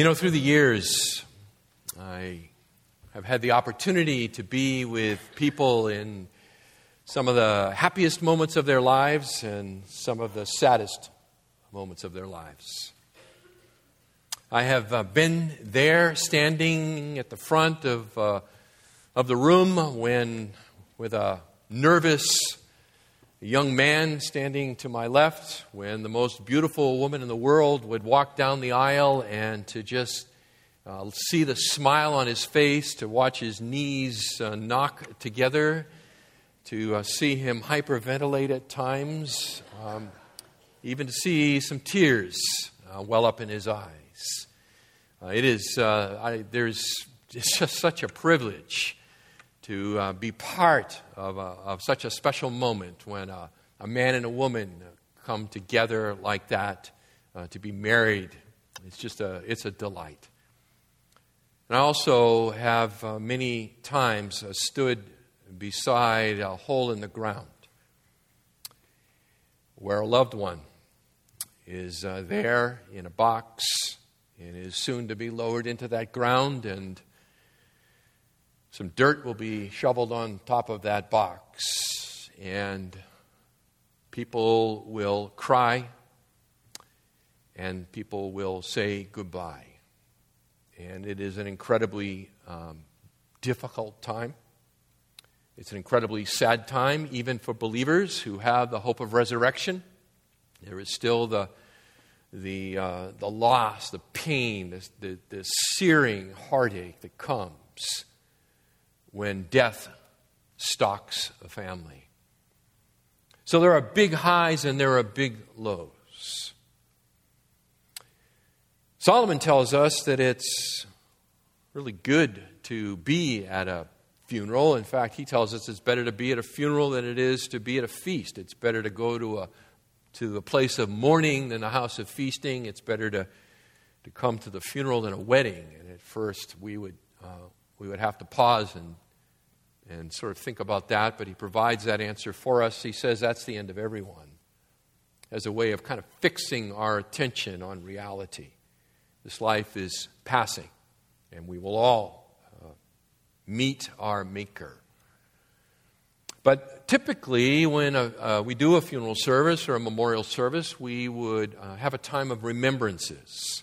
You know, through the years, I have had the opportunity to be with people in some of the happiest moments of their lives and some of the saddest moments of their lives. I have been there standing at the front of the room when, with a nervous young man standing to my left, when the most beautiful woman in the world would walk down the aisle, and to just see the smile on his face, to watch his knees knock together, to see him hyperventilate at times, even to see some tears well up in his eyes. It's just such a privilege to be part of such a special moment when a man and a woman come together like that to be married. It's just a delight. And I also have many times stood beside a hole in the ground where a loved one is there in a box and is soon to be lowered into that ground, and some dirt will be shoveled on top of that box, and people will cry and people will say goodbye. And it is an incredibly difficult time. It's an incredibly sad time, even for believers who have the hope of resurrection. There is still the loss, the pain, the searing heartache that comes when death stalks a family. So there are big highs and there are big lows. Solomon tells us that it's really good to be at a funeral. In fact, he tells us it's better to be at a funeral than it is to be at a feast. It's better to go to the place of mourning than the house of feasting. It's better to come to the funeral than a wedding. And at first we would have to pause and sort of think about that, but he provides that answer for us. He says that's the end of everyone, as a way of kind of fixing our attention on reality. This life is passing, and we will all meet our Maker. But typically, when we do a funeral service or a memorial service, we would have a time of remembrances,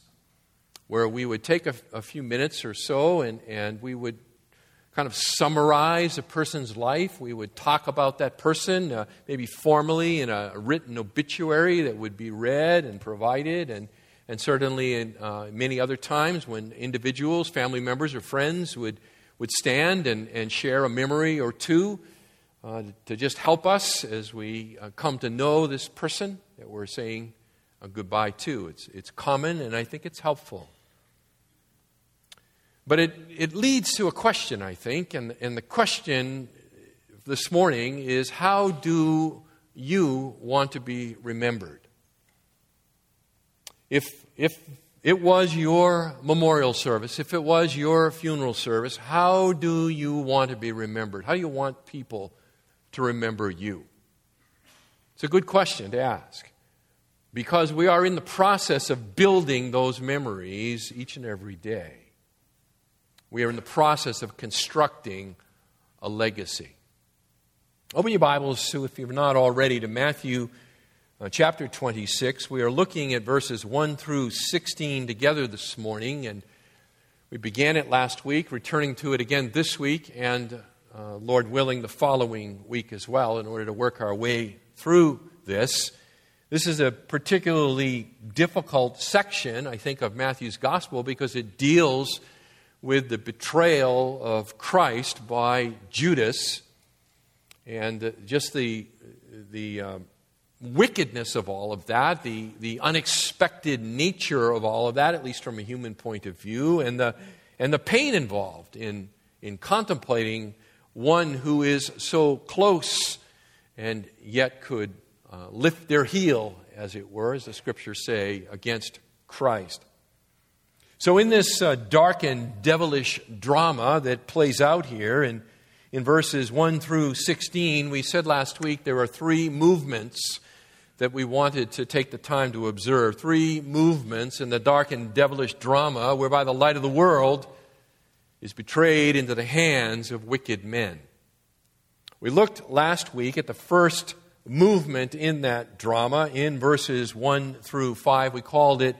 where we would take a few minutes or so and we would kind of summarize a person's life. We would talk about that person, maybe formally in a written obituary that would be read and provided, and certainly in many other times when individuals, family members or friends would stand and share a memory or two to just help us as we come to know this person that we're saying goodbye to. It's common, and I think it's helpful. But it leads to a question, I think, and the question this morning is, how do you want to be remembered? If it was your memorial service, if it was your funeral service, how do you want to be remembered? How do you want people to remember you? It's a good question to ask, because we are in the process of building those memories each and every day. We are in the process of constructing a legacy. Open your Bibles, if you're not already, to Matthew chapter 26. We are looking at verses 1 through 16 together this morning, and we began it last week, returning to it again this week, and Lord willing, the following week as well, in order to work our way through this. This is a particularly difficult section, I think, of Matthew's gospel, because it deals with the betrayal of Christ by Judas, and just the wickedness of all of that, the unexpected nature of all of that, at least from a human point of view, and the pain involved in contemplating one who is so close and yet could lift their heel, as it were, as the scriptures say, against Christ. So in this dark and devilish drama that plays out here in verses 1 through 16, we said last week there are three movements that we wanted to take the time to observe. Three movements in the dark and devilish drama whereby the light of the world is betrayed into the hands of wicked men. We looked last week at the first movement in that drama in verses 1 through 5. We called it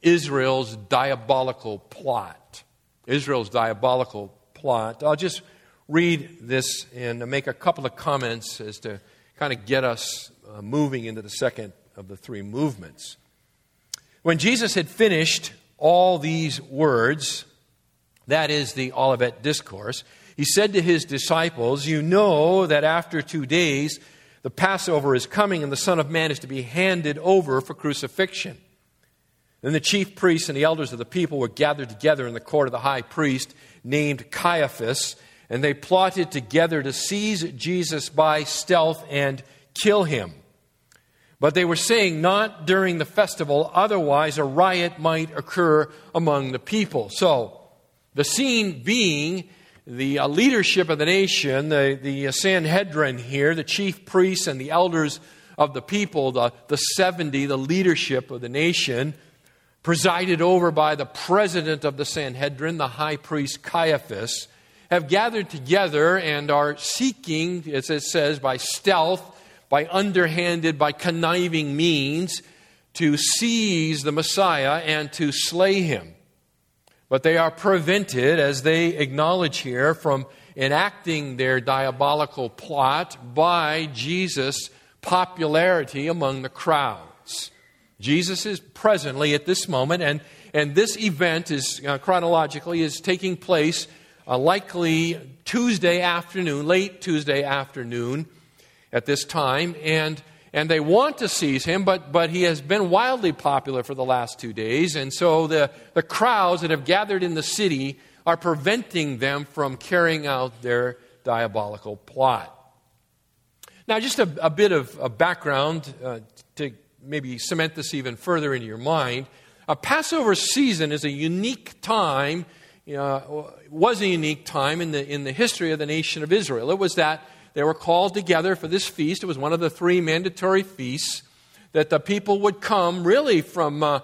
Israel's diabolical plot. Israel's diabolical plot. I'll just read this and make a couple of comments as to kind of get us moving into the second of the three movements. When Jesus had finished all these words, that is the Olivet Discourse, he said to his disciples, "You know that after 2 days the Passover is coming and the Son of Man is to be handed over for crucifixion." Then the chief priests and the elders of the people were gathered together in the court of the high priest named Caiaphas, and they plotted together to seize Jesus by stealth and kill him. But they were saying, "Not during the festival, otherwise a riot might occur among the people." So the scene being the leadership of the nation, the Sanhedrin here, the chief priests and the elders of the people, the 70, the leadership of the nation, presided over by the president of the Sanhedrin, the high priest Caiaphas, have gathered together and are seeking, as it says, by stealth, by underhanded, by conniving means, to seize the Messiah and to slay him. But they are prevented, as they acknowledge here, from enacting their diabolical plot by Jesus' popularity among the crowds. Jesus is presently at this moment, and this event is chronologically is taking place likely Tuesday afternoon, late Tuesday afternoon, at this time, and they want to seize him, but he has been wildly popular for the last 2 days, and so the crowds that have gathered in the city are preventing them from carrying out their diabolical plot. Now, just a bit of a background to maybe cement this even further into your mind. A Passover season is a unique time, was a unique time in the history of the nation of Israel. It was that they were called together for this feast. It was one of the three mandatory feasts that the people would come really from,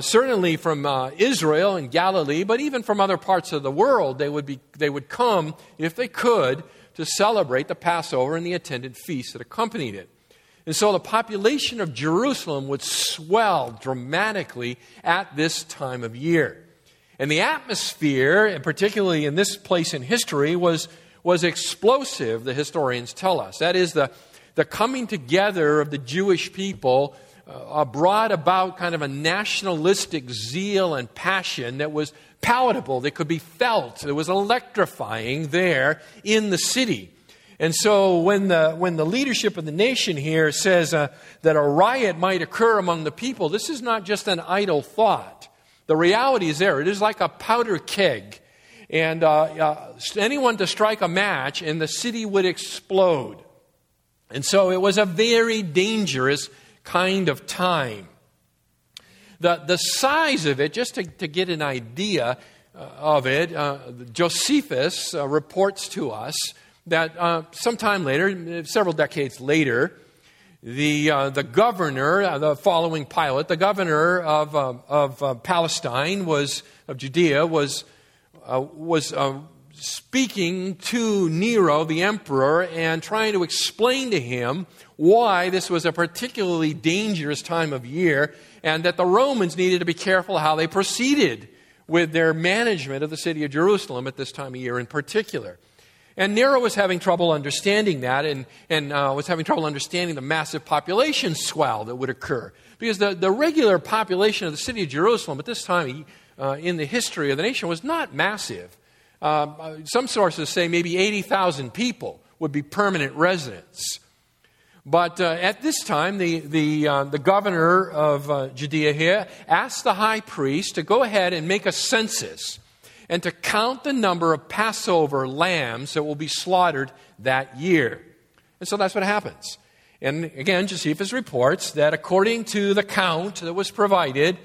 certainly from Israel and Galilee, but even from other parts of the world. They would come, if they could, to celebrate the Passover and the attendant feasts that accompanied it. And so the population of Jerusalem would swell dramatically at this time of year. And the atmosphere, and particularly in this place in history, was explosive, the historians tell us. That is, the coming together of the Jewish people brought about kind of a nationalistic zeal and passion that was palatable, that could be felt, that was electrifying there in the city. And so when the leadership of the nation here says that a riot might occur among the people, this is not just an idle thought. The reality is there. It is like a powder keg. And anyone to strike a match, and the city would explode. And so it was a very dangerous kind of time. The size of it, just to get an idea of it, Josephus reports to us that sometime later, several decades later, the governor, the following Pilate, the governor of Palestine was speaking to Nero, the emperor, and trying to explain to him why this was a particularly dangerous time of year and that the Romans needed to be careful how they proceeded with their management of the city of Jerusalem at this time of year in particular. And Nero was having trouble understanding that and was having trouble understanding the massive population swell that would occur. Because the regular population of the city of Jerusalem at this time in the history of the nation was not massive. Some sources say maybe 80,000 people would be permanent residents. But at this time, the governor of Judea here asked the high priest to go ahead and make a census and to count the number of Passover lambs that will be slaughtered that year. And so that's what happens. And again, Josephus reports that according to the count that was provided,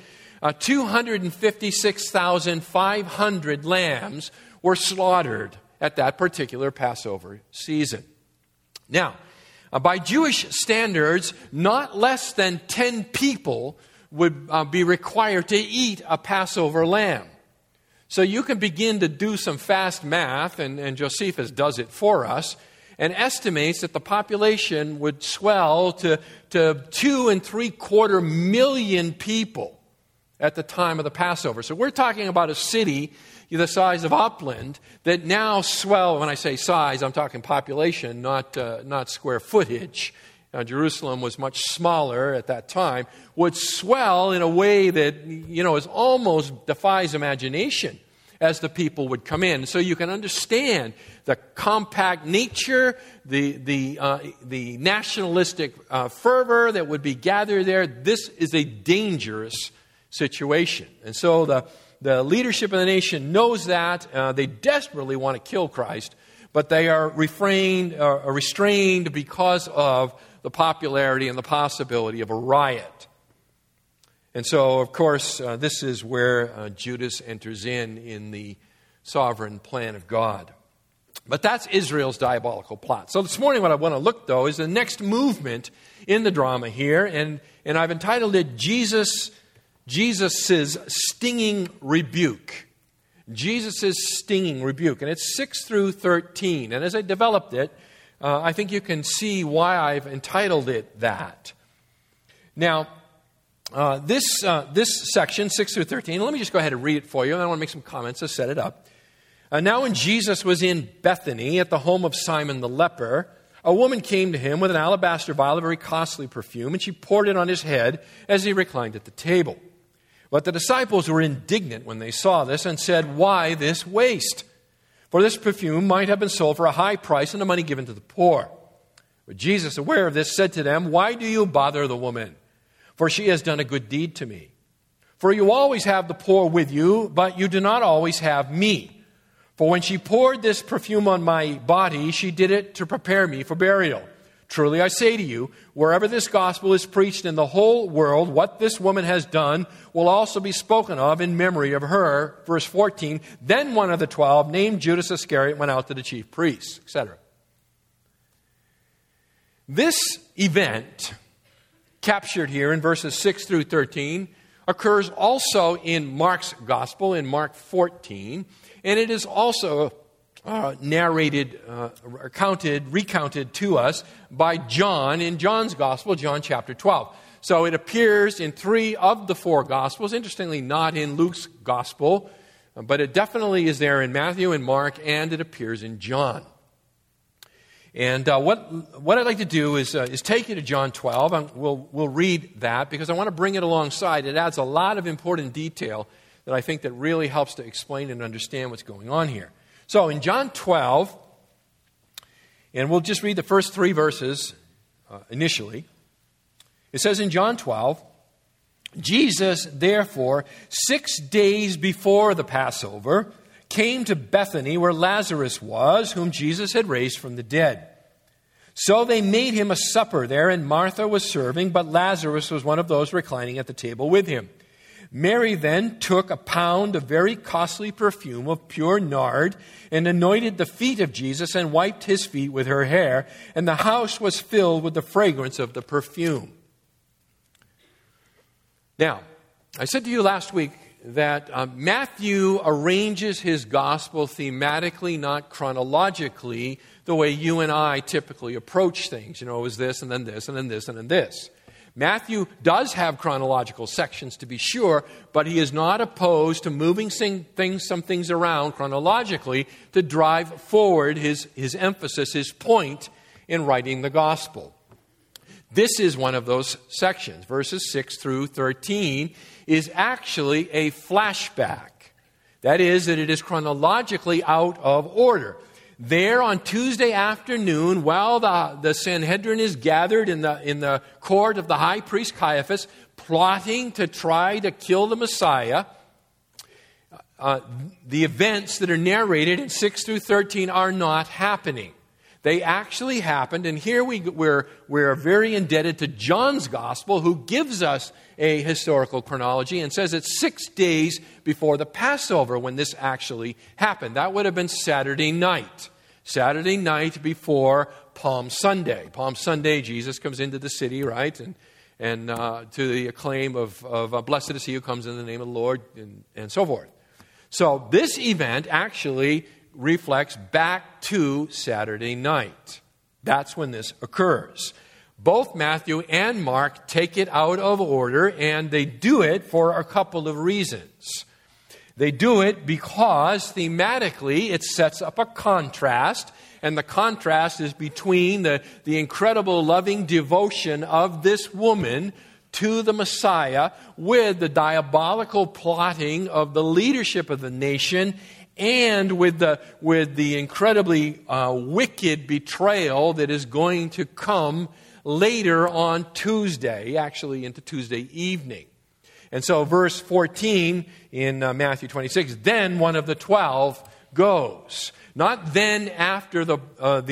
256,500 lambs were slaughtered at that particular Passover season. Now, By Jewish standards, not less than 10 people would be required to eat a Passover lamb. So you can begin to do some fast math, and Josephus does it for us, and estimates that the population would swell to 2.75 million people at the time of the Passover. So we're talking about a city the size of Upland that now swell. When I say size, I'm talking population, not square footage. Now, Jerusalem was much smaller at that time, would swell in a way that, is almost defies imagination as the people would come in. So you can understand the compact nature, the nationalistic fervor that would be gathered there. This is a dangerous situation. And so the leadership of the nation knows that. They desperately want to kill Christ, but they are restrained because of the popularity and the possibility of a riot. And so, of course, this is where Judas enters in the sovereign plan of God. But that's Israel's diabolical plot. So this morning what I want to look, though, is the next movement in the drama here. And I've entitled it Jesus' Stinging Rebuke. Jesus' Stinging Rebuke. And it's 6 through 13. And as I developed it, I think you can see why I've entitled it that. Now, this section, 6 through 13, let me just go ahead and read it for you. I want to make some comments to set it up. Now when Jesus was in Bethany at the home of Simon the leper, a woman came to him with an alabaster vial of very costly perfume, and she poured it on his head as he reclined at the table. But the disciples were indignant when they saw this and said, "Why this waste? For this perfume might have been sold for a high price and the money given to the poor." But Jesus, aware of this, said to them, "Why do you bother the woman? For she has done a good deed to me. For you always have the poor with you, but you do not always have me. For when she poured this perfume on my body, she did it to prepare me for burial. Truly I say to you, wherever this gospel is preached in the whole world, what this woman has done will also be spoken of in memory of her." Verse 14, "Then one of the 12, named Judas Iscariot, went out to the chief priests," etc. This event, captured here in verses 6 through 13, occurs also in Mark's gospel, in Mark 14, and it is also recounted to us by John in John's Gospel, John chapter 12. So it appears in 3 of the 4 Gospels, interestingly not in Luke's Gospel, but it definitely is there in Matthew and Mark, and it appears in John. And what I'd like to do is take you to John 12, and we'll read that, because I want to bring it alongside. It adds a lot of important detail that I think that really helps to explain and understand what's going on here. So in John 12, and we'll just read the first 3 verses initially. It says in John 12, "Jesus, therefore, 6 days before the Passover, came to Bethany where Lazarus was, whom Jesus had raised from the dead. So they made him a supper there, and Martha was serving, but Lazarus was one of those reclining at the table with him. Mary then took a pound of very costly perfume of pure nard and anointed the feet of Jesus and wiped his feet with her hair, and the house was filled with the fragrance of the perfume." Now, I said to you last week that Matthew arranges his gospel thematically, not chronologically, the way you and I typically approach things. It was this and then this and then this and then this. Matthew does have chronological sections, to be sure, but he is not opposed to moving some things around chronologically to drive forward his emphasis, his point in writing the gospel. This is one of those sections. Verses 6 through 13 is actually a flashback. That is, that it is chronologically out of order. There on Tuesday afternoon, while the Sanhedrin is gathered in the court of the high priest Caiaphas, plotting to try to kill the Messiah, the events that are narrated in 6 through 13 are not happening. They actually happened, and here we're very indebted to John's Gospel, who gives us a historical chronology and says it's 6 days before the Passover when this actually happened. That would have been Saturday night before Palm Sunday. Palm Sunday, Jesus comes into the city, right? And to the acclaim of blessed is he who comes in the name of the Lord, and so forth. So this event actually reflects back to Saturday night. That's when this occurs. Both Matthew and Mark take it out of order, and they do it for a couple of reasons. They do it because thematically it sets up a contrast, and the contrast is between the incredible loving devotion of this woman to the Messiah with the diabolical plotting of the leadership of the nation, and with the incredibly wicked betrayal that is going to come later on Tuesday, actually into Tuesday evening. And so verse 14 in Matthew 26, then one of the 12 goes. Not then after the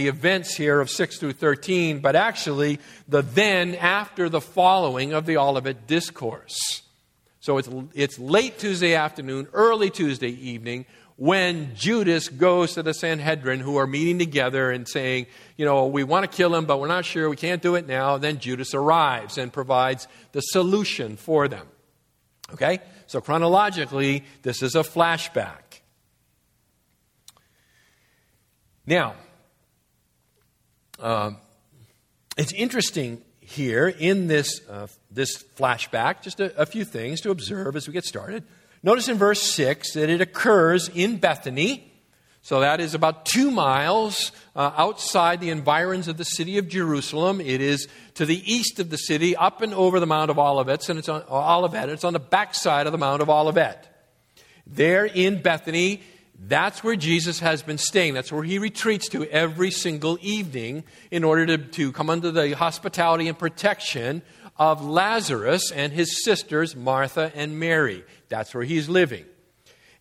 events here of 6 through 13, but actually the then after the following of the Olivet Discourse. So it's late Tuesday afternoon, early Tuesday evening, when Judas goes to the Sanhedrin, who are meeting together and saying, you know, we want to kill him, but we're not sure, we can't do it now. Then Judas arrives and provides the solution for them. Okay? So chronologically, this is a flashback. Now, it's interesting here in this flashback, just a few things to observe as we get started. Notice in verse 6 that it occurs in Bethany. So that is about 2 miles outside the environs of the city of Jerusalem. It is to the east of the city, up and over the Mount of Olivet, and it's on the backside of the Mount of Olivet. There in Bethany, that's where Jesus has been staying. That's where he retreats to every single evening in order to come under the hospitality and protection of Lazarus and his sisters, Martha and Mary. That's where he's living.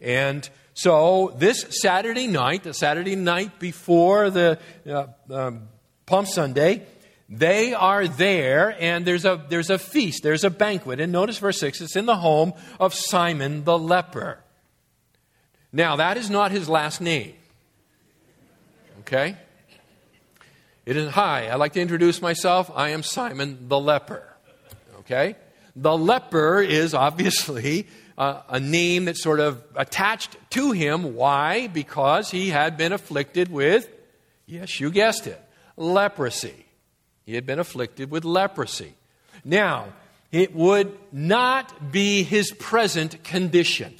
And so this Saturday night, the Saturday night before the Palm Sunday, they are there, and there's a feast, there's a banquet. And notice verse 6, it's in the home of Simon the leper. Now, that is not his last name. Okay? It is, hi, I'd like to introduce myself. I am Simon the leper. Okay? The leper is obviously a name that's sort of attached to him. Why? Because he had been afflicted with, yes, you guessed it, leprosy. He had been afflicted with leprosy. Now, it would not be his present condition.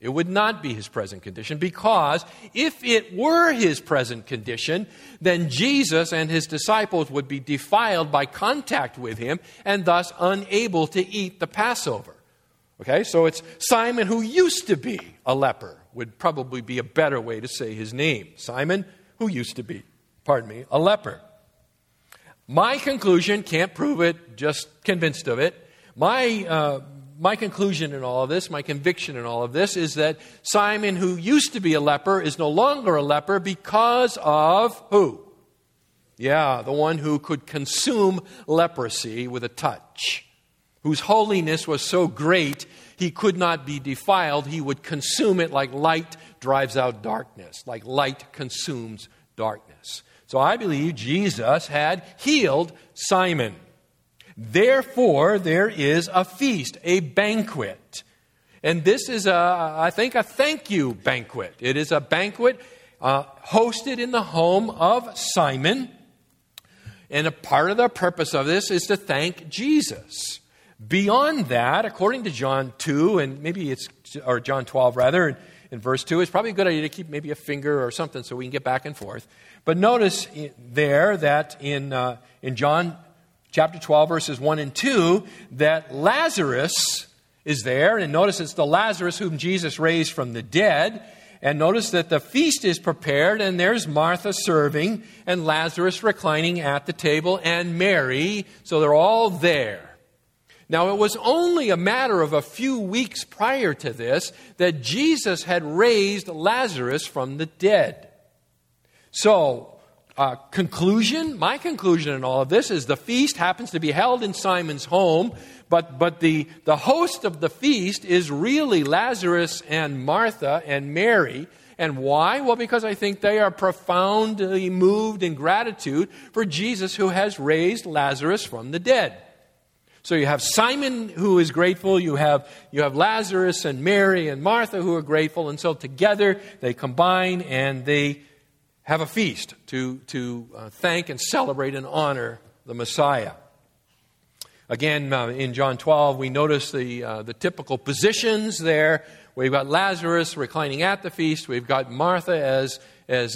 It would not be his present condition, because if it were his present condition, then Jesus and his disciples would be defiled by contact with him and thus unable to eat the Passover. Okay, so it's Simon, who used to be a leper, would probably be a better way to say his name. Simon, who used to be, a leper. My conclusion, can't prove it, just convinced of it. My conclusion in all of this, my conviction in all of this, is that Simon, who used to be a leper, is no longer a leper because of who? Yeah, the one who could consume leprosy with a touch, whose holiness was so great he could not be defiled. He would consume it like light drives out darkness, like light consumes darkness. So I believe Jesus had healed Simon. Therefore, there is a feast, a banquet. And this is, a thank you banquet. It is a banquet hosted in the home of Simon. And a part of the purpose of this is to thank Jesus. Beyond that, according to John 2, and maybe it's, or John 12 rather, in verse 2, it's probably a good idea to keep maybe a finger or something so we can get back and forth. But notice there that in John chapter 12, verses 1 and 2, that Lazarus is there. And notice it's the Lazarus whom Jesus raised from the dead. And notice that the feast is prepared, and there's Martha serving and Lazarus reclining at the table, and Mary. So they're all there. Now, it was only a matter of a few weeks prior to this that Jesus had raised Lazarus from the dead. So, my conclusion in all of this is the feast happens to be held in Simon's home, but the host of the feast is really Lazarus and Martha and Mary, And why? Well, because I think they are profoundly moved in gratitude for Jesus who has raised Lazarus from the dead. So you have Simon who is grateful, you have Lazarus and Mary and Martha who are grateful, and so together they combine and they have a feast to thank and celebrate and honor the Messiah. Again, in John 12, we notice the typical positions there. We've got Lazarus reclining at the feast. We've got Martha as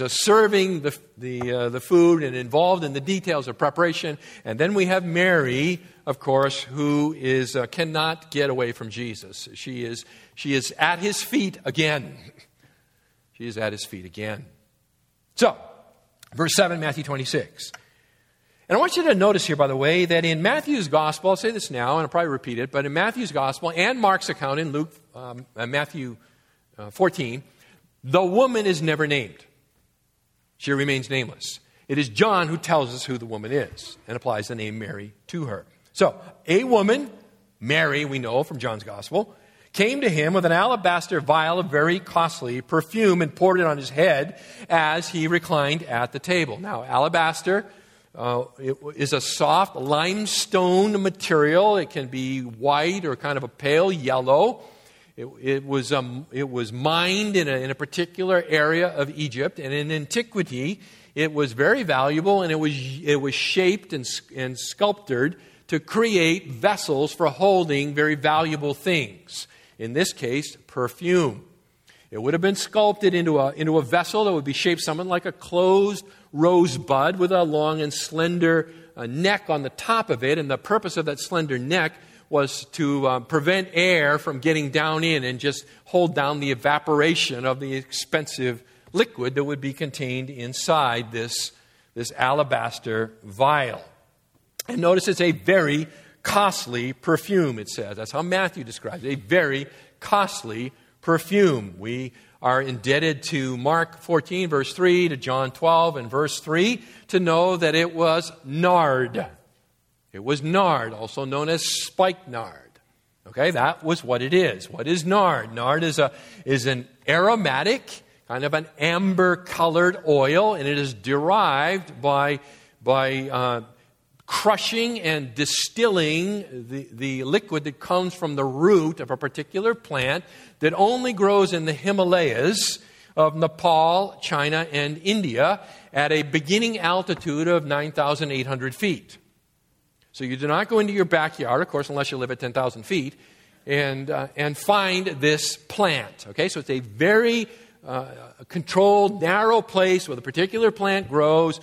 serving the food and involved in the details of preparation. And then we have Mary, of course, who is cannot get away from Jesus. She is at his feet again. She is at his feet again. So, verse 7, Matthew 26. And I want you to notice here, by the way, that in Matthew's gospel, I'll say this now, and I'll probably repeat it, but in Matthew's gospel and Mark's account in Matthew 14, the woman is never named. She remains nameless. It is John who tells us who the woman is and applies the name Mary to her. So, a woman, Mary, we know from John's gospel, came to him with an alabaster vial of very costly perfume and poured it on his head as he reclined at the table. Now, alabaster it is a soft limestone material. It can be white or kind of a pale yellow. It was mined in a particular area of Egypt, and in antiquity, it was very valuable, and it was shaped and sculpted to create vessels for holding very valuable things. In this case, perfume. It would have been sculpted into a vessel that would be shaped something like a closed rosebud with a long and slender neck on the top of it. And the purpose of that slender neck was to prevent air from getting down in and just hold down the evaporation of the expensive liquid that would be contained inside this alabaster vial. And notice it's a very costly perfume, it says. That's how Matthew describes it, a very costly perfume. We are indebted to Mark 14, verse 3, to John 12 and verse 3, to know that it was nard. It was nard, also known as spikenard. Okay, that was what it is. What is nard? Nard is an aromatic, kind of an amber-colored oil, and it is derived by crushing and distilling the liquid that comes from the root of a particular plant that only grows in the Himalayas of Nepal, China, and India at a beginning altitude of 9,800 feet. So you do not go into your backyard, of course, unless you live at 10,000 feet, and find this plant. Okay, so it's a very controlled, narrow place where the particular plant grows.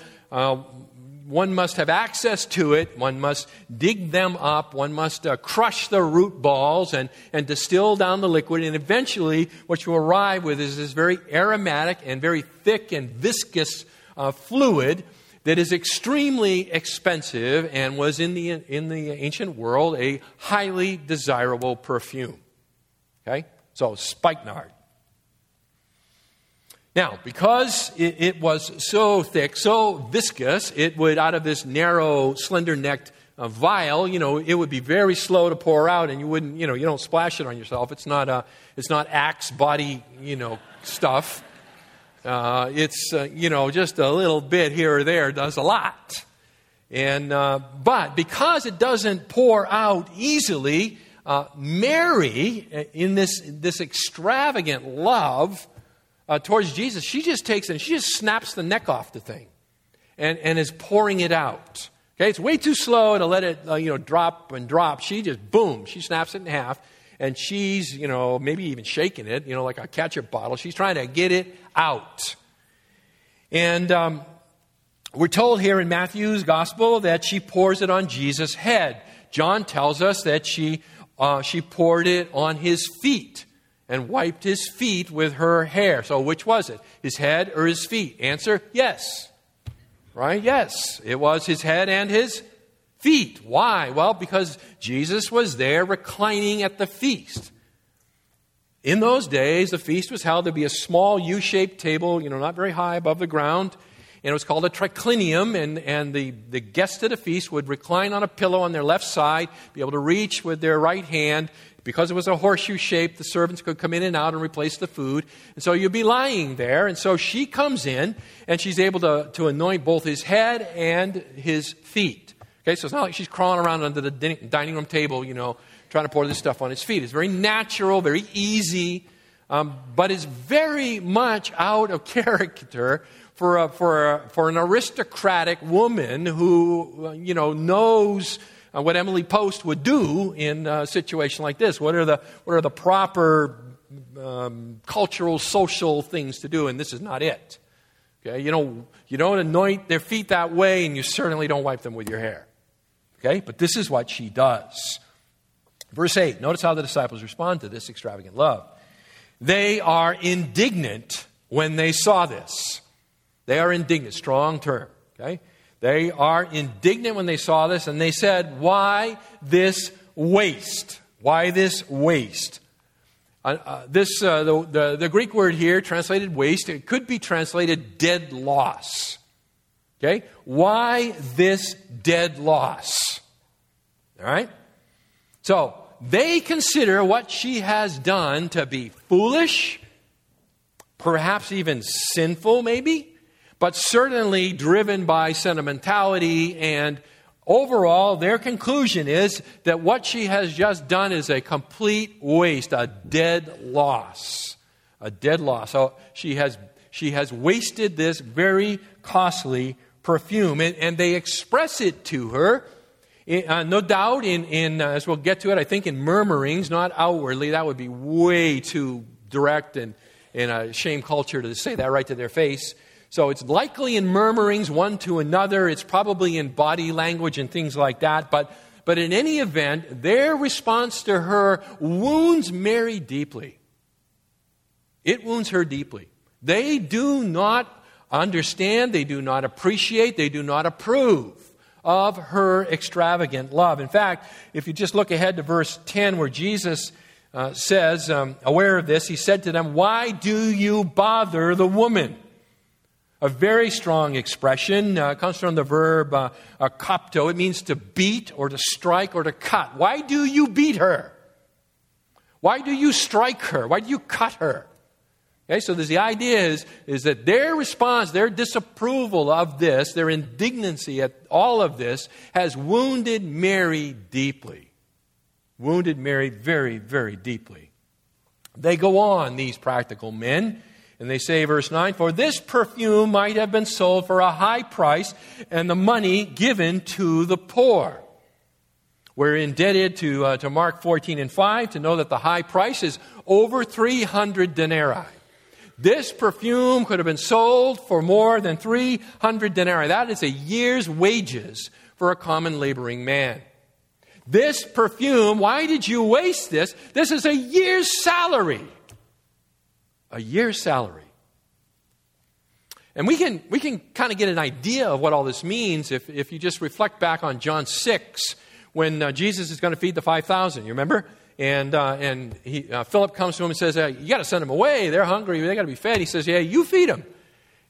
One must have access to it. One must dig them up. One must crush the root balls and distill down the liquid. And eventually what you arrive with is this very aromatic and very thick and viscous fluid that is extremely expensive and was in the ancient world a highly desirable perfume. Okay? So spikenard. Now, because it was so thick, so viscous, it would, out of this narrow, slender-necked vial, you know, it would be very slow to pour out, and you wouldn't, you know, you don't splash it on yourself. It's not Axe body, you know, stuff. It's just a little bit here or there does a lot. But because it doesn't pour out easily, Mary, in this extravagant love towards Jesus, she just takes it and she just snaps the neck off the thing and is pouring it out. Okay, it's way too slow to let it drop and drop. She just, boom, she snaps it in half and she's, maybe even shaking it, like a ketchup bottle. She's trying to get it out. And we're told here in Matthew's gospel that she pours it on Jesus' head. John tells us that she poured it on his feet and wiped his feet with her hair. So which was it? His head or his feet? Answer, yes. Right? Yes. It was his head and his feet. Why? Well, because Jesus was there reclining at the feast. In those days, the feast was held to be a small U-shaped table, not very high above the ground. And it was called a triclinium, and the guests at a feast would recline on a pillow on their left side, be able to reach with their right hand Because it was a horseshoe shape, the servants could come in and out and replace the food. And so you'd be lying there. And so she comes in, and she's able to anoint both his head and his feet. Okay, so it's not like she's crawling around under the dining room table, you know, trying to pour this stuff on his feet. It's very natural, very easy, but it's very much out of character for an aristocratic woman who, you know, knows what Emily Post would do in a situation like this. What are the proper cultural, social things to do? And this is not it. Okay, you don't anoint their feet that way, and you certainly don't wipe them with your hair. Okay, but this is what she does. Verse 8. Notice how the disciples respond to this extravagant love. They are indignant when they saw this. They are indignant. Strong term. Okay. They are indignant when they saw this, and they said, why this waste? Why this waste? The Greek word here, translated waste, it could be translated dead loss. Okay? Why this dead loss? All right? So, they consider what she has done to be foolish, perhaps even sinful maybe, but certainly driven by sentimentality, and overall their conclusion is that what she has just done is a complete waste, a dead loss. A dead loss. So she has wasted this very costly perfume, and they express it to her, no doubt, in as we'll get to it, I think in murmurings, not outwardly. That would be way too direct and in a shame culture to say that right to their face. So it's likely in murmurings one to another. It's probably in body language and things like that. But in any event, their response to her wounds Mary deeply. It wounds her deeply. They do not understand. They do not appreciate. They do not approve of her extravagant love. In fact, if you just look ahead to verse 10 where Jesus says, aware of this, he said to them, "Why do you bother the woman?" A very strong expression, comes from the verb "kopto." It means to beat or to strike or to cut. Why do you beat her? Why do you strike her? Why do you cut her? Okay, so the idea is that their response, their disapproval of this, their indignancy at all of this has wounded Mary deeply. Wounded Mary very, very deeply. They go on, these practical men. And they say, verse 9, "For this perfume might have been sold for a high price and the money given to the poor." We're indebted to Mark 14 and 5 to know that the high price is over 300 denarii. This perfume could have been sold for more than 300 denarii. That is a year's wages for a common laboring man. This perfume, why did you waste this? This is a year's salary. A year's salary. And we can kind of get an idea of what all this means if you just reflect back on John 6 when Jesus is going to feed the 5,000. You remember? And Philip comes to him and says, "You got to send them away. They're hungry. They got to be fed." He says, "Yeah, you feed them."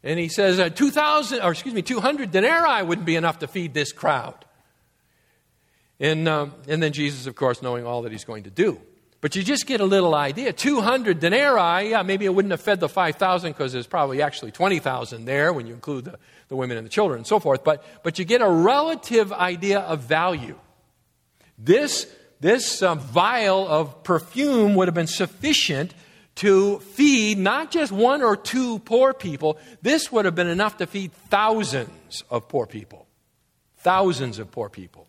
And he says, 200 denarii wouldn't be enough to feed this crowd. And then Jesus, of course, knowing all that he's going to do. But you just get a little idea. 200 denarii, yeah, maybe it wouldn't have fed the 5,000 because there's probably actually 20,000 there when you include the women and the children and so forth. But you get a relative idea of value. This vial of perfume would have been sufficient to feed not just one or two poor people. This would have been enough to feed thousands of poor people. Thousands of poor people.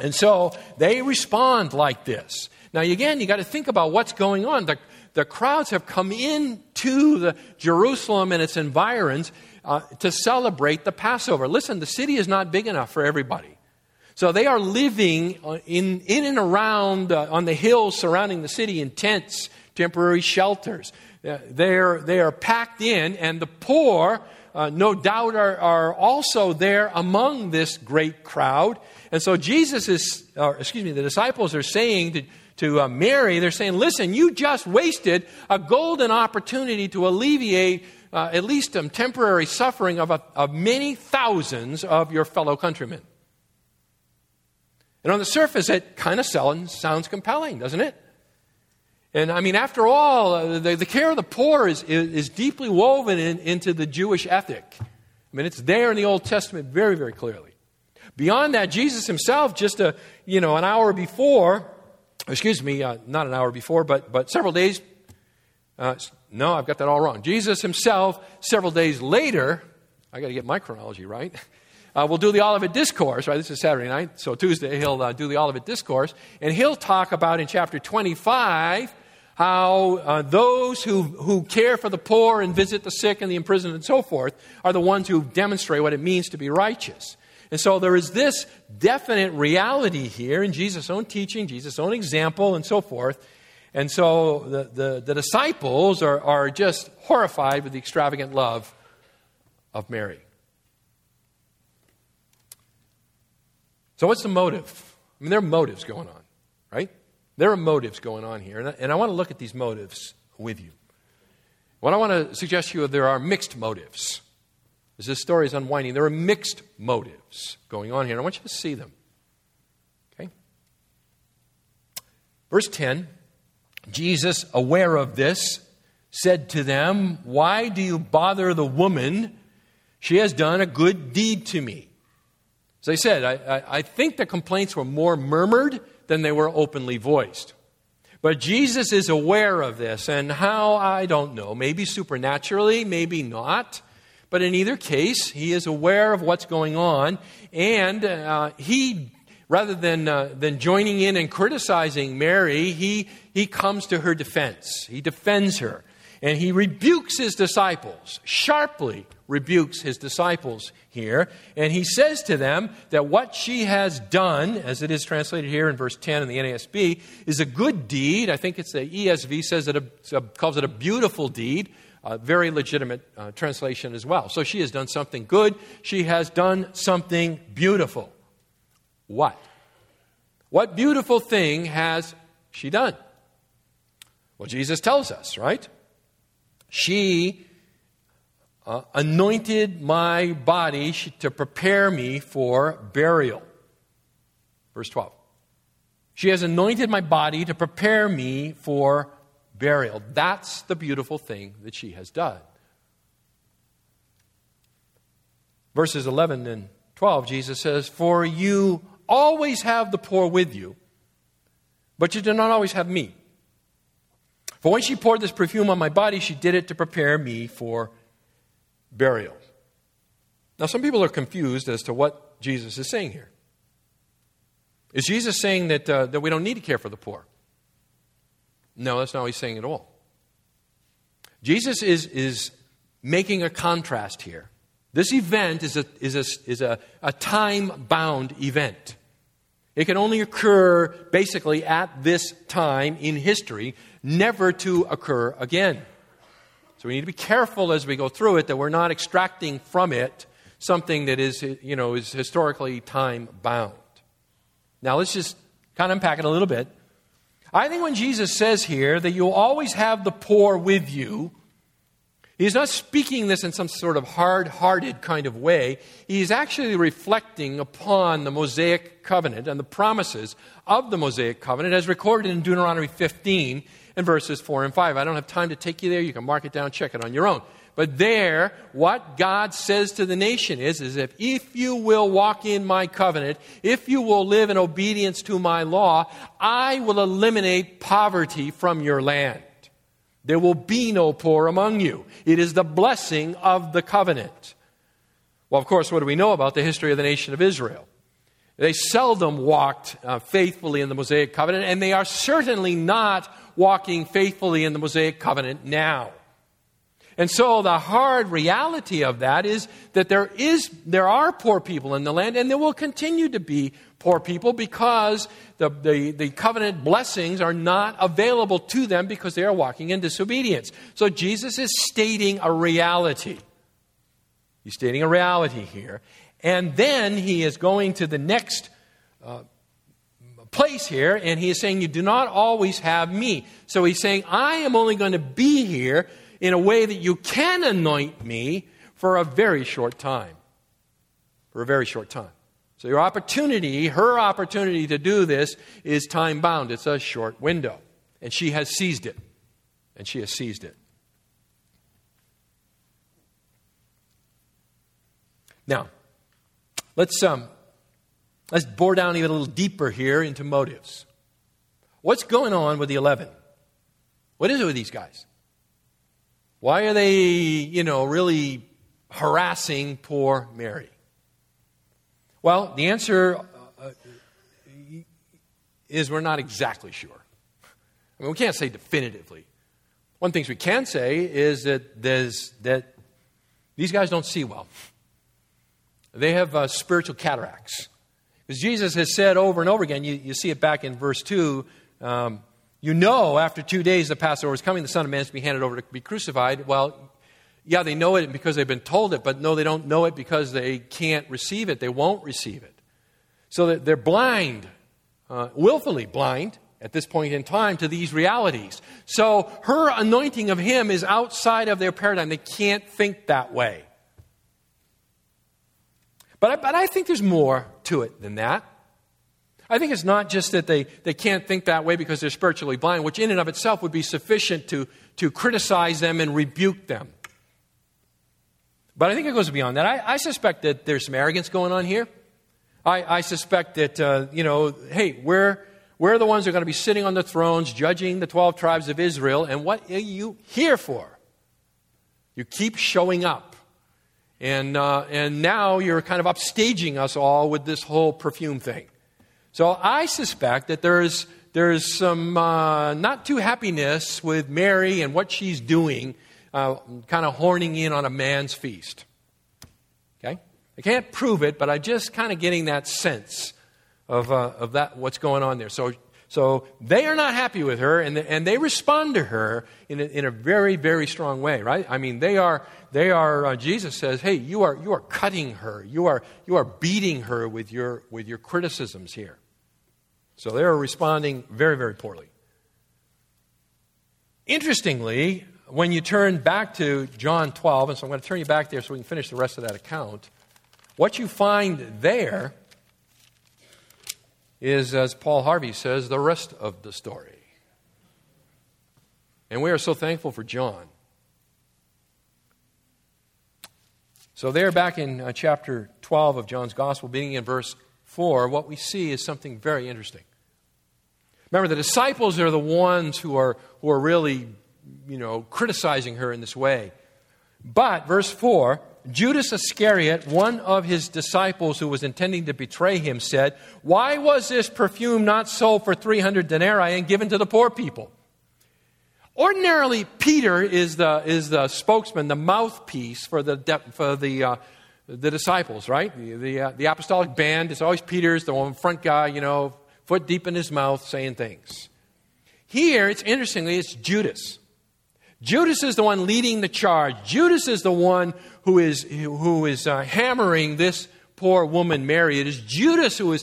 And so they respond like this. Now, again, you got to think about what's going on. The crowds have come into the Jerusalem and its environs to celebrate the Passover. Listen, the city is not big enough for everybody. So they are living in and around, on the hills surrounding the city in tents, temporary shelters. They are packed in, and the poor, no doubt, are also there among this great crowd. And so the disciples are saying to Mary, they're saying, "Listen, you just wasted a golden opportunity to alleviate at least some temporary suffering of many thousands of your fellow countrymen." And on the surface, it kind of sounds compelling, doesn't it? And I mean, after all, the care of the poor is deeply woven into the Jewish ethic. I mean, it's there in the Old Testament very, very clearly. Beyond that, Jesus himself, just an hour before, not an hour before, but several days. No, I've got that all wrong. Jesus himself, several days later, I got to get my chronology right. We'll do the Olivet Discourse, right? This is Saturday night, so Tuesday he'll do the Olivet Discourse, and he'll talk about in chapter 25 how those who care for the poor and visit the sick and the imprisoned and so forth are the ones who demonstrate what it means to be righteous. And so there is this definite reality here in Jesus' own teaching, Jesus' own example, and so forth. And so the disciples are just horrified with the extravagant love of Mary. So what's the motive? I mean, there are motives going on, right? There are motives going on here. And I want to look at these motives with you. What I want to suggest to you is there are mixed motives. As this story is unwinding, there are mixed motives going on here. And I want you to see them. Okay? Verse 10, Jesus, aware of this, said to them, "Why do you bother the woman? She has done a good deed to me." As I said, I think the complaints were more murmured than they were openly voiced. But Jesus is aware of this, and how, I don't know. Maybe supernaturally, maybe not. But in either case, he is aware of what's going on. And he, rather than joining in and criticizing Mary, he comes to her defense. He defends her. And he rebukes his disciples, sharply rebukes his disciples here. And he says to them that what she has done, as it is translated here in verse 10 in the NASB, is a good deed. I think it's the ESV says calls it a beautiful deed, a very legitimate translation as well. So she has done something good. She has done something beautiful. What? What beautiful thing has she done? Well, Jesus tells us, right? She anointed my body to prepare me for burial. Verse 12. She has anointed my body to prepare me for burial. That's the beautiful thing that she has done. Verses 11 and 12, Jesus says, "For you always have the poor with you, but you do not always have me. For when she poured this perfume on my body, she did it to prepare me for burial." Now, some people are confused as to what Jesus is saying here. Is Jesus saying that we don't need to care for the poor? No, that's not what he's saying at all. Jesus is making a contrast here. This event is a time-bound event. It can only occur basically at this time in history, never to occur again. So we need to be careful as we go through it that we're not extracting from it something that is historically time-bound. Now, let's just kind of unpack it a little bit. I think when Jesus says here that you'll always have the poor with you, he's not speaking this in some sort of hard-hearted kind of way. He's actually reflecting upon the Mosaic Covenant and the promises of the Mosaic Covenant as recorded in Deuteronomy 15 and verses 4 and 5. I don't have time to take you there. You can mark it down, check it on your own. But there, what God says to the nation is if you will walk in my covenant, if you will live in obedience to my law, I will eliminate poverty from your land. There will be no poor among you. It is the blessing of the covenant. Well, of course, what do we know about the history of the nation of Israel? They seldom walked faithfully in the Mosaic Covenant, and they are certainly not walking faithfully in the Mosaic Covenant now. And so the hard reality of that is that there are poor people in the land, and there will continue to be poor people because the covenant blessings are not available to them because they are walking in disobedience. So Jesus is stating a reality. He's stating a reality here. And then he is going to the next place here, and he is saying, you do not always have me. So he's saying, I am only going to be here in a way that you can anoint me for a very short time. For a very short time. So your opportunity, her opportunity to do this is time-bound. It's a short window. And she has seized it. And she has seized it. Now, let's bore down even a little deeper here into motives. What's going on with the 11? What is it with these guys? Why are they, really harassing poor Mary? Well, the answer is we're not exactly sure. We can't say definitively. One thing we can say is that these guys don't see well. They have spiritual cataracts. As Jesus has said over and over again, you see it back in verse 2, after 2 days the Passover is coming, the Son of Man is to be handed over to be crucified. Well, yeah, they know it because they've been told it, but no, they don't know it because they can't receive it. They won't receive it. So they're blind, willfully blind at this point in time to these realities. So her anointing of him is outside of their paradigm. They can't think that way. But I think there's more to it than that. I think it's not just that they can't think that way because they're spiritually blind, which in and of itself would be sufficient to criticize them and rebuke them. But I think it goes beyond that. I suspect that there's some arrogance going on here. I suspect that, hey, we're the ones who are going to be sitting on the thrones judging the 12 tribes of Israel. And what are you here for? You keep showing up. And now you're kind of upstaging us all with this whole perfume thing. So I suspect that there's some not too happiness with Mary and what she's doing, kind of horning in on a man's feast. Okay, I can't prove it, but I'm just kind of getting that sense of that what's going on there. So they are not happy with her, and they respond to her in a very, very strong way, right? I mean, they are. Jesus says, "Hey, you are cutting her. You are beating her with your criticisms here." So they are responding very, very poorly. Interestingly, when you turn back to John 12, and so I'm going to turn you back there so we can finish the rest of that account. What you find there is, as Paul Harvey says, the rest of the story. And we are so thankful for John. So there back in chapter 12 of John's Gospel, beginning in verse 4, what we see is something very interesting. Remember, the disciples are the ones who are really, criticizing her in this way. But, verse 4, Judas Iscariot, one of his disciples who was intending to betray him, said, "Why was this perfume not sold for 300 denarii and given to the poor people?" Ordinarily, Peter is the spokesman, the mouthpiece for the disciples, right? The apostolic band. It's always Peter's the one front guy, foot deep in his mouth, saying things. Here, it's Judas. Judas is the one leading the charge. Judas is the one who is hammering this poor woman, Mary. It is Judas who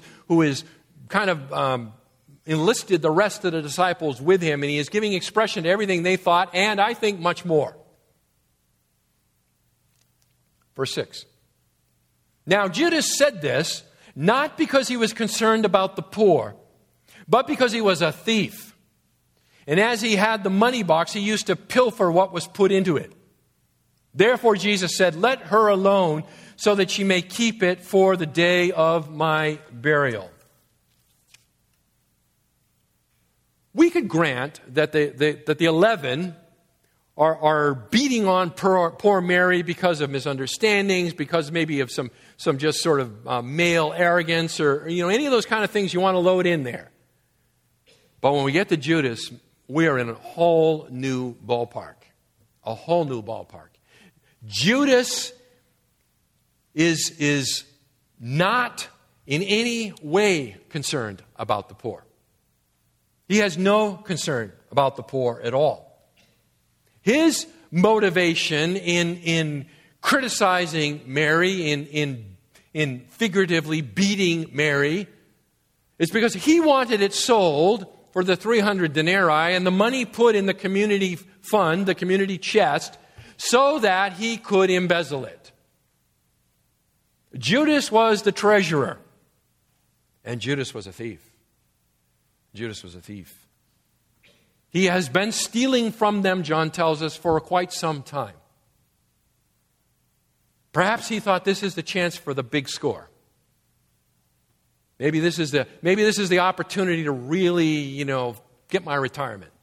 is kind of enlisted the rest of the disciples with him, and he is giving expression to everything they thought, and I think much more. Verse 6. Now Judas said this, not because he was concerned about the poor, but because he was a thief. And as he had the money box, he used to pilfer what was put into it. Therefore, Jesus said, "Let her alone so that she may keep it for the day of my burial." We could grant that the 11 are beating on poor Mary because of misunderstandings, because maybe of some just sort of male arrogance or any of those kind of things you want to load in there. But when we get to Judas, we are in a whole new ballpark. A whole new ballpark. Judas is not in any way concerned about the poor. He has no concern about the poor at all. His motivation in criticizing Mary, in figuratively beating Mary, is because he wanted it sold for the 300 denarii and the money put in the community fund, the community chest, so that he could embezzle it. Judas was the treasurer, and Judas was a thief. He has been stealing from them, John tells us, for quite some time. Perhaps he thought this is the chance for the big score. Maybe this is the opportunity to really, get my retirement.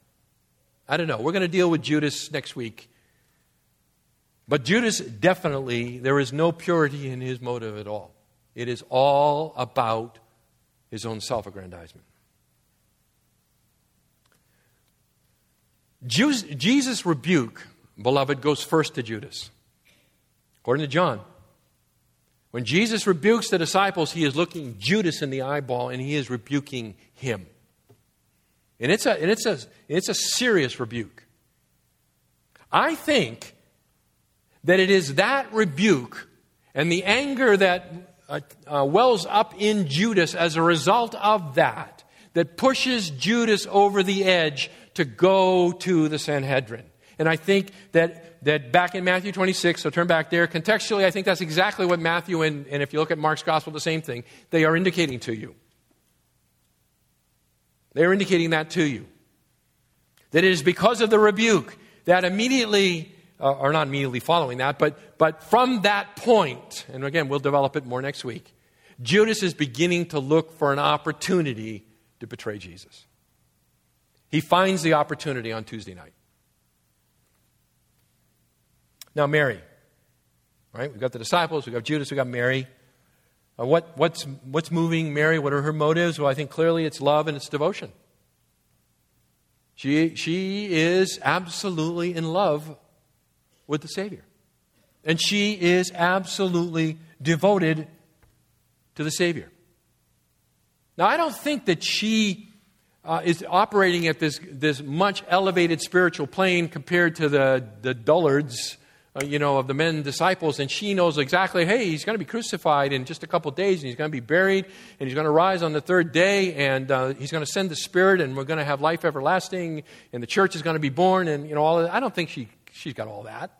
I don't know. We're going to deal with Judas next week. But Judas definitely, there is no purity in his motive at all. It is all about his own self-aggrandizement. Jesus' rebuke, beloved, goes first to Judas. According to John, when Jesus rebukes the disciples, he is looking Judas in the eyeball and he is rebuking him. And it's a serious rebuke. I think that it is that rebuke and the anger that wells up in Judas as a result of that pushes Judas over the edge to go to the Sanhedrin. And I think that back in Matthew 26, so turn back there, contextually, I think that's exactly what Matthew and if you look at Mark's gospel, the same thing, they are indicating to you. They're indicating that to you. That it is because of the rebuke that immediately, or not immediately following that, but from that point, and again, we'll develop it more next week, Judas is beginning to look for an opportunity to betray Jesus. He finds the opportunity on Tuesday night. Now, Mary, right? We've got the disciples, we've got Judas, we've got Mary. What's moving Mary? What are her motives? Well, I think clearly it's love and it's devotion. She is absolutely in love with the Savior. And she is absolutely devoted to the Savior. Now, I don't think that she is operating at this much elevated spiritual plane compared to the dullards, of the men disciples. And she knows exactly, hey, he's going to be crucified in just a couple days, and he's going to be buried, and he's going to rise on the third day, and he's going to send the Spirit, and we're going to have life everlasting, and the church is going to be born, and all of that. I don't think she's got all that.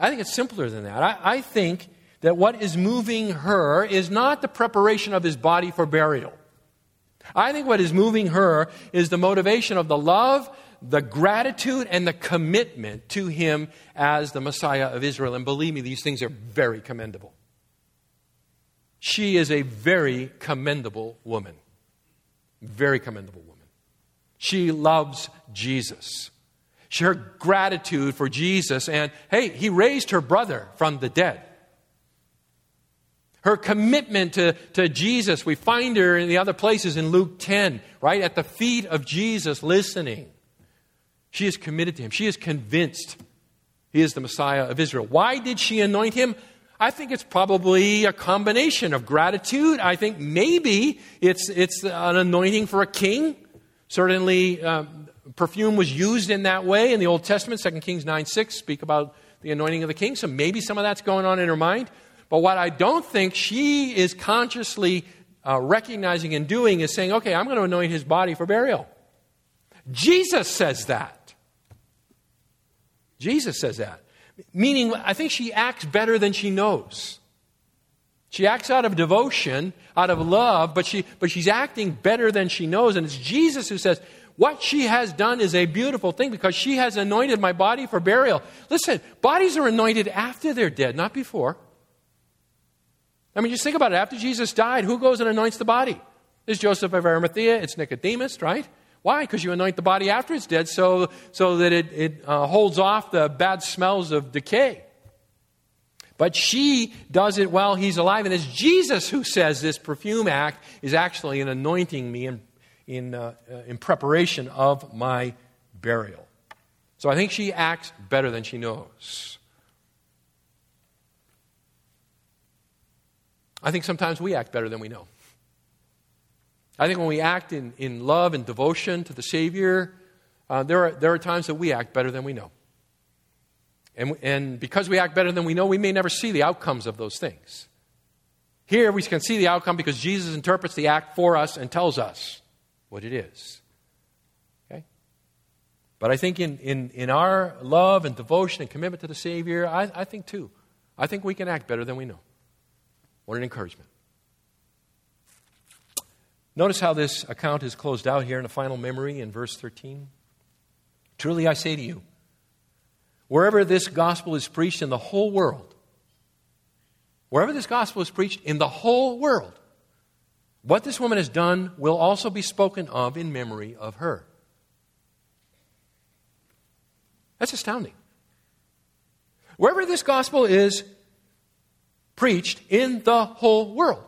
I think it's simpler than that. I think that what is moving her is not the preparation of his body for burial. I think what is moving her is the motivation of the love, the gratitude, and the commitment to him as the Messiah of Israel. And believe me, these things are very commendable. She is a very commendable woman. Very commendable woman. She loves Jesus. Her gratitude for Jesus and, hey, he raised her brother from the dead. Her commitment to Jesus, we find her in the other places in Luke 10, right? At the feet of Jesus, listening. She is committed to him. She is convinced he is the Messiah of Israel. Why did she anoint him? I think it's probably a combination of gratitude. I think maybe it's an anointing for a king. Certainly, perfume was used in that way in the Old Testament. 2 Kings 9:6 speak about the anointing of the king. So maybe some of that's going on in her mind. But what I don't think she is consciously recognizing and doing is saying, okay, I'm going to anoint his body for burial. Jesus says that. Jesus says that. Meaning, I think she acts better than she knows. She acts out of devotion, out of love, but she's acting better than she knows. And it's Jesus who says, what she has done is a beautiful thing because she has anointed my body for burial. Listen, bodies are anointed after they're dead, not before. I mean, just think about it. After Jesus died, who goes and anoints the body? It's Joseph of Arimathea. It's Nicodemus, right? Why? Because you anoint the body after it's dead so that it holds off the bad smells of decay. But she does it while he's alive. And it's Jesus who says this perfume act is actually an anointing me in preparation of my burial. So I think she acts better than she knows. I think sometimes we act better than we know. I think when we act in love and devotion to the Savior, there are times that we act better than we know. And because we act better than we know, we may never see the outcomes of those things. Here we can see the outcome because Jesus interprets the act for us and tells us what it is. Okay? But I think in our love and devotion and commitment to the Savior, I think we can act better than we know. What an encouragement. Notice how this account is closed out here in a final memory in verse 13. Truly I say to you, wherever this gospel is preached in the whole world, wherever this gospel is preached in the whole world, what this woman has done will also be spoken of in memory of her. That's astounding. Wherever this gospel is preached in the whole world.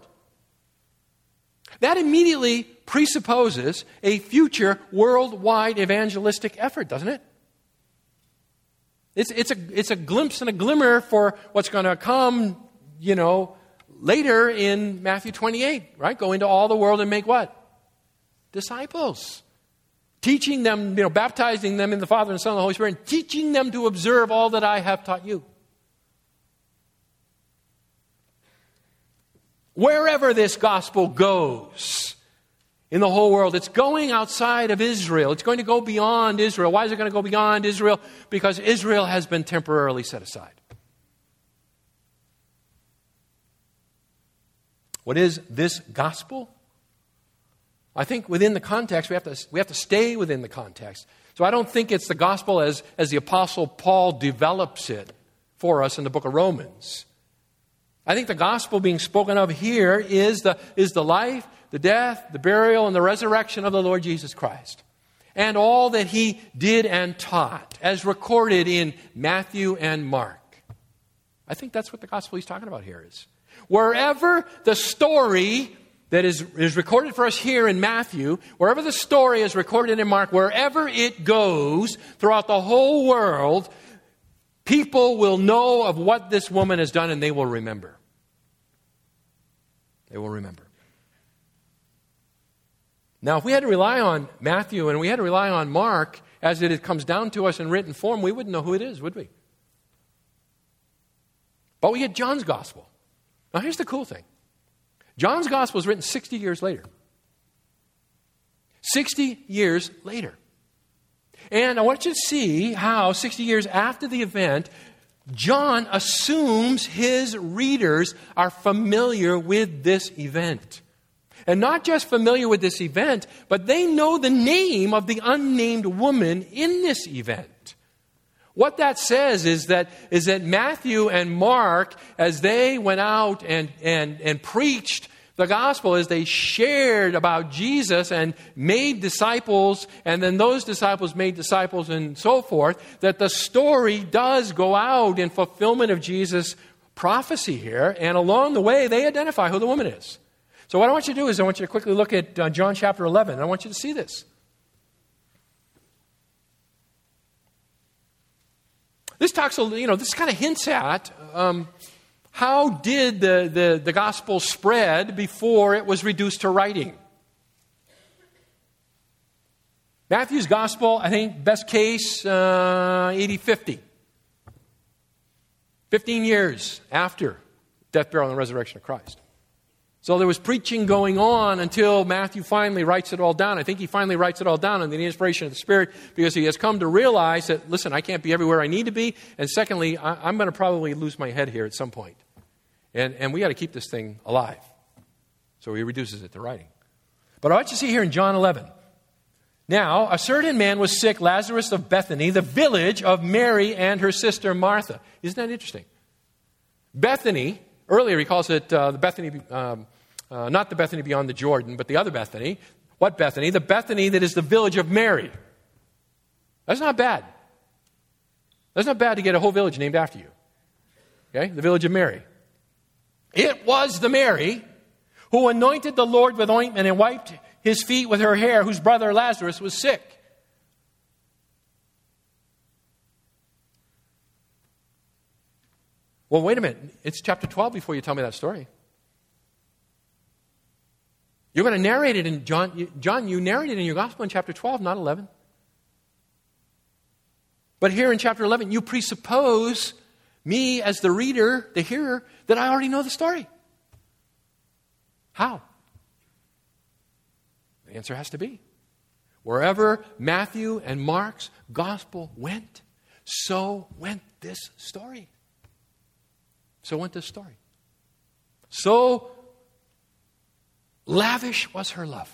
That immediately presupposes a future worldwide evangelistic effort, doesn't it? It's a glimpse and a glimmer for what's going to come, you know, later in Matthew 28, right? Go into all the world and make what? Disciples. Teaching them, you know, baptizing them in the Father and Son and the Holy Spirit, and teaching them to observe all that I have taught you. Wherever this gospel goes in the whole world, it's going outside of Israel. It's going to go beyond Israel. Why is it going to go beyond Israel? Because Israel has been temporarily set aside. What is this gospel? I think within the context, we have to stay within the context. So I don't think it's the gospel as the Apostle Paul develops it for us in the book of Romans. I think the gospel being spoken of here is the life, the death, the burial, and the resurrection of the Lord Jesus Christ. And all that he did and taught as recorded in Matthew and Mark. I think that's what the gospel he's talking about here is. Wherever the story that is recorded for us here in Matthew, wherever the story is recorded in Mark, wherever it goes throughout the whole world, people will know of what this woman has done and they will remember. They will remember. Now, if we had to rely on Matthew and we had to rely on Mark as it comes down to us in written form, we wouldn't know who it is, would we? But we get John's gospel. Now, here's the cool thing. John's gospel is written 60 years later. 60 years later. And I want you to see how 60 years after the event, John assumes his readers are familiar with this event. And not just familiar with this event, but they know the name of the unnamed woman in this event. What that says is that Matthew and Mark, as they went out and preached the gospel, as they shared about Jesus and made disciples, and then those disciples made disciples and so forth, that the story does go out in fulfillment of Jesus' prophecy here, and along the way they identify who the woman is. So what I want you to do is I want you to quickly look at John chapter 11, and I want you to see this. This talks, you know, this kind of hints at how did the gospel spread before it was reduced to writing. Matthew's gospel, I think, best case, 80-50. 15 years after death, burial, and resurrection of Christ. So there was preaching going on until Matthew finally writes it all down. I think he finally writes it all down under the inspiration of the Spirit because he has come to realize that, listen, I can't be everywhere I need to be. And secondly, I'm going to probably lose my head here at some point. And we got to keep this thing alive. So he reduces it to writing. But I want you to see here in John 11. Now, a certain man was sick, Lazarus of Bethany, the village of Mary and her sister Martha. Isn't that interesting? Bethany. Earlier he calls it the Bethany, not the Bethany beyond the Jordan, but the other Bethany. What Bethany? The Bethany that is the village of Mary. That's not bad. That's not bad to get a whole village named after you. Okay? The village of Mary. It was the Mary who anointed the Lord with ointment and wiped his feet with her hair, whose brother Lazarus was sick. Well, wait a minute. It's chapter 12 before you tell me that story. You're going to narrate it in John. John, you narrate it in your gospel in chapter 12, not 11. But here in chapter 11, you presuppose me as the reader, the hearer, that I already know the story. How? The answer has to be, wherever Matthew and Mark's gospel went, so went this story. So went this story. So lavish was her love.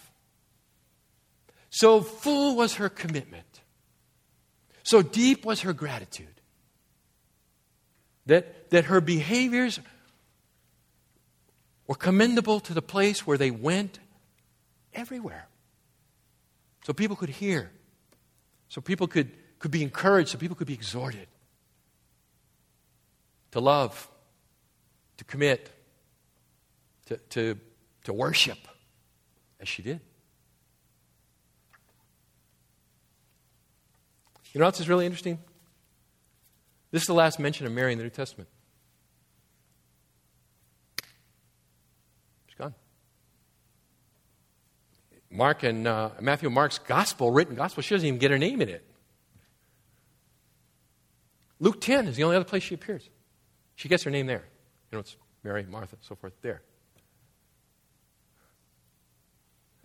So full was her commitment. So deep was her gratitude that her behaviors were commendable to the place where they went everywhere. So people could hear. So people could be encouraged. So people could be exhorted to love, to commit, to worship, as she did. You know what else is really interesting? This is the last mention of Mary in the New Testament. She's gone. Mark and Matthew and Mark's written gospel, she doesn't even get her name in it. Luke 10 is the only other place she appears. She gets her name there. You know, it's Mary, Martha, so forth, there.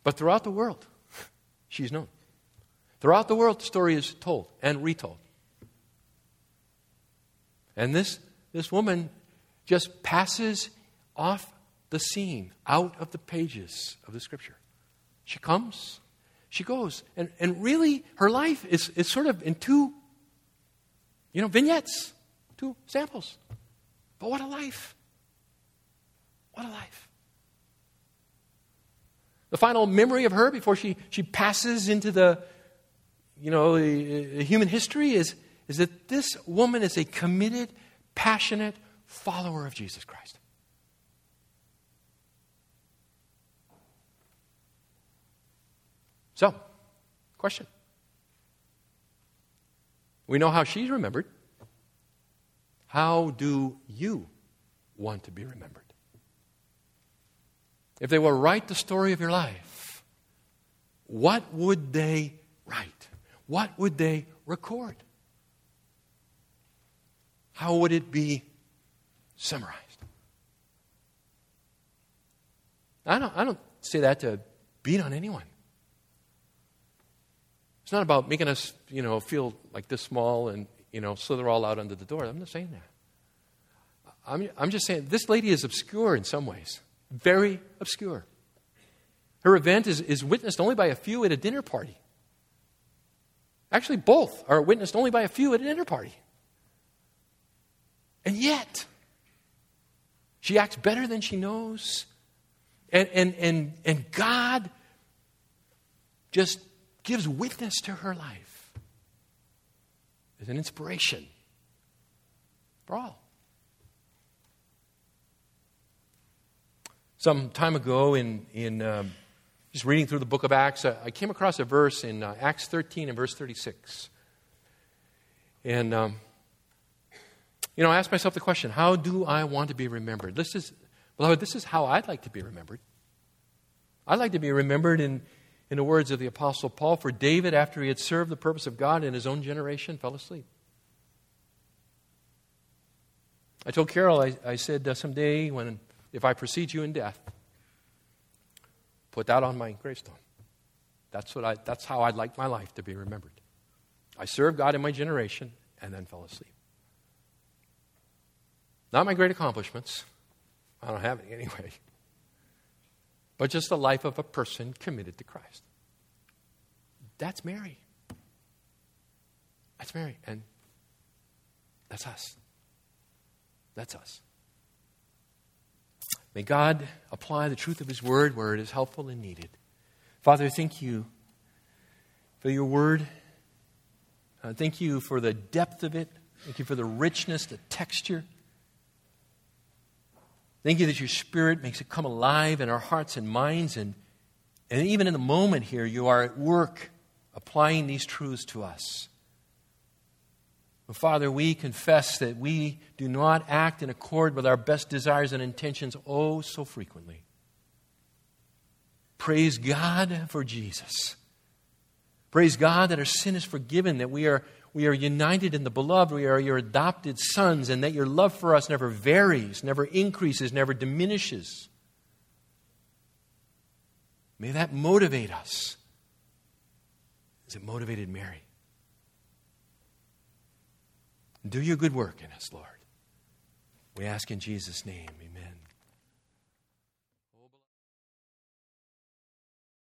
But throughout the world, she's known. Throughout the world, the story is told and retold. And this woman just passes off the scene, out of the pages of the Scripture. She comes, she goes, and really her life is sort of in two, vignettes, two samples. But what a life. What a life. The final memory of her before she passes into the human history is that this woman is a committed, passionate follower of Jesus Christ. So, question. We know how she's remembered. How do you want to be remembered? If they were to write the story of your life, what would they write? What would they record? How would it be summarized? I don't say that to beat on anyone. It's not about making us, feel like this small and, slither all out under the door. I'm not saying that. I'm just saying this lady is obscure in some ways. Very obscure. Her event is witnessed only by a few at a dinner party. Actually, both are witnessed only by a few at an dinner party. And yet, she acts better than she knows. And God just gives witness to her life as an inspiration for all. Some time ago in just reading through the book of Acts, I came across a verse in Acts 13 and verse 36. And, I asked myself the question, how do I want to be remembered? Beloved, this is how I'd like to be remembered. I'd like to be remembered in the words of the Apostle Paul, for David, after he had served the purpose of God in his own generation, fell asleep. I told Carol, I said, someday if I precede you in death, put that on my gravestone. That's how I'd like my life to be remembered. I served God in my generation and then fell asleep. Not my great accomplishments. I don't have any anyway. But just the life of a person committed to Christ. That's Mary. That's Mary. And that's us. That's us. May God apply the truth of His Word where it is helpful and needed. Father, thank you for your Word. Thank you for the depth of it. Thank you for the richness, the texture. Thank you that your Spirit makes it come alive in our hearts and minds. And even in the moment here, you are at work applying these truths to us. But Father, we confess that we do not act in accord with our best desires and intentions oh so frequently. Praise God for Jesus. Praise God that our sin is forgiven, that we are united in the beloved, we are your adopted sons, and that your love for us never varies, never increases, never diminishes. May that motivate us as it motivated Mary. Do your good work in us, Lord. We ask in Jesus' name, amen.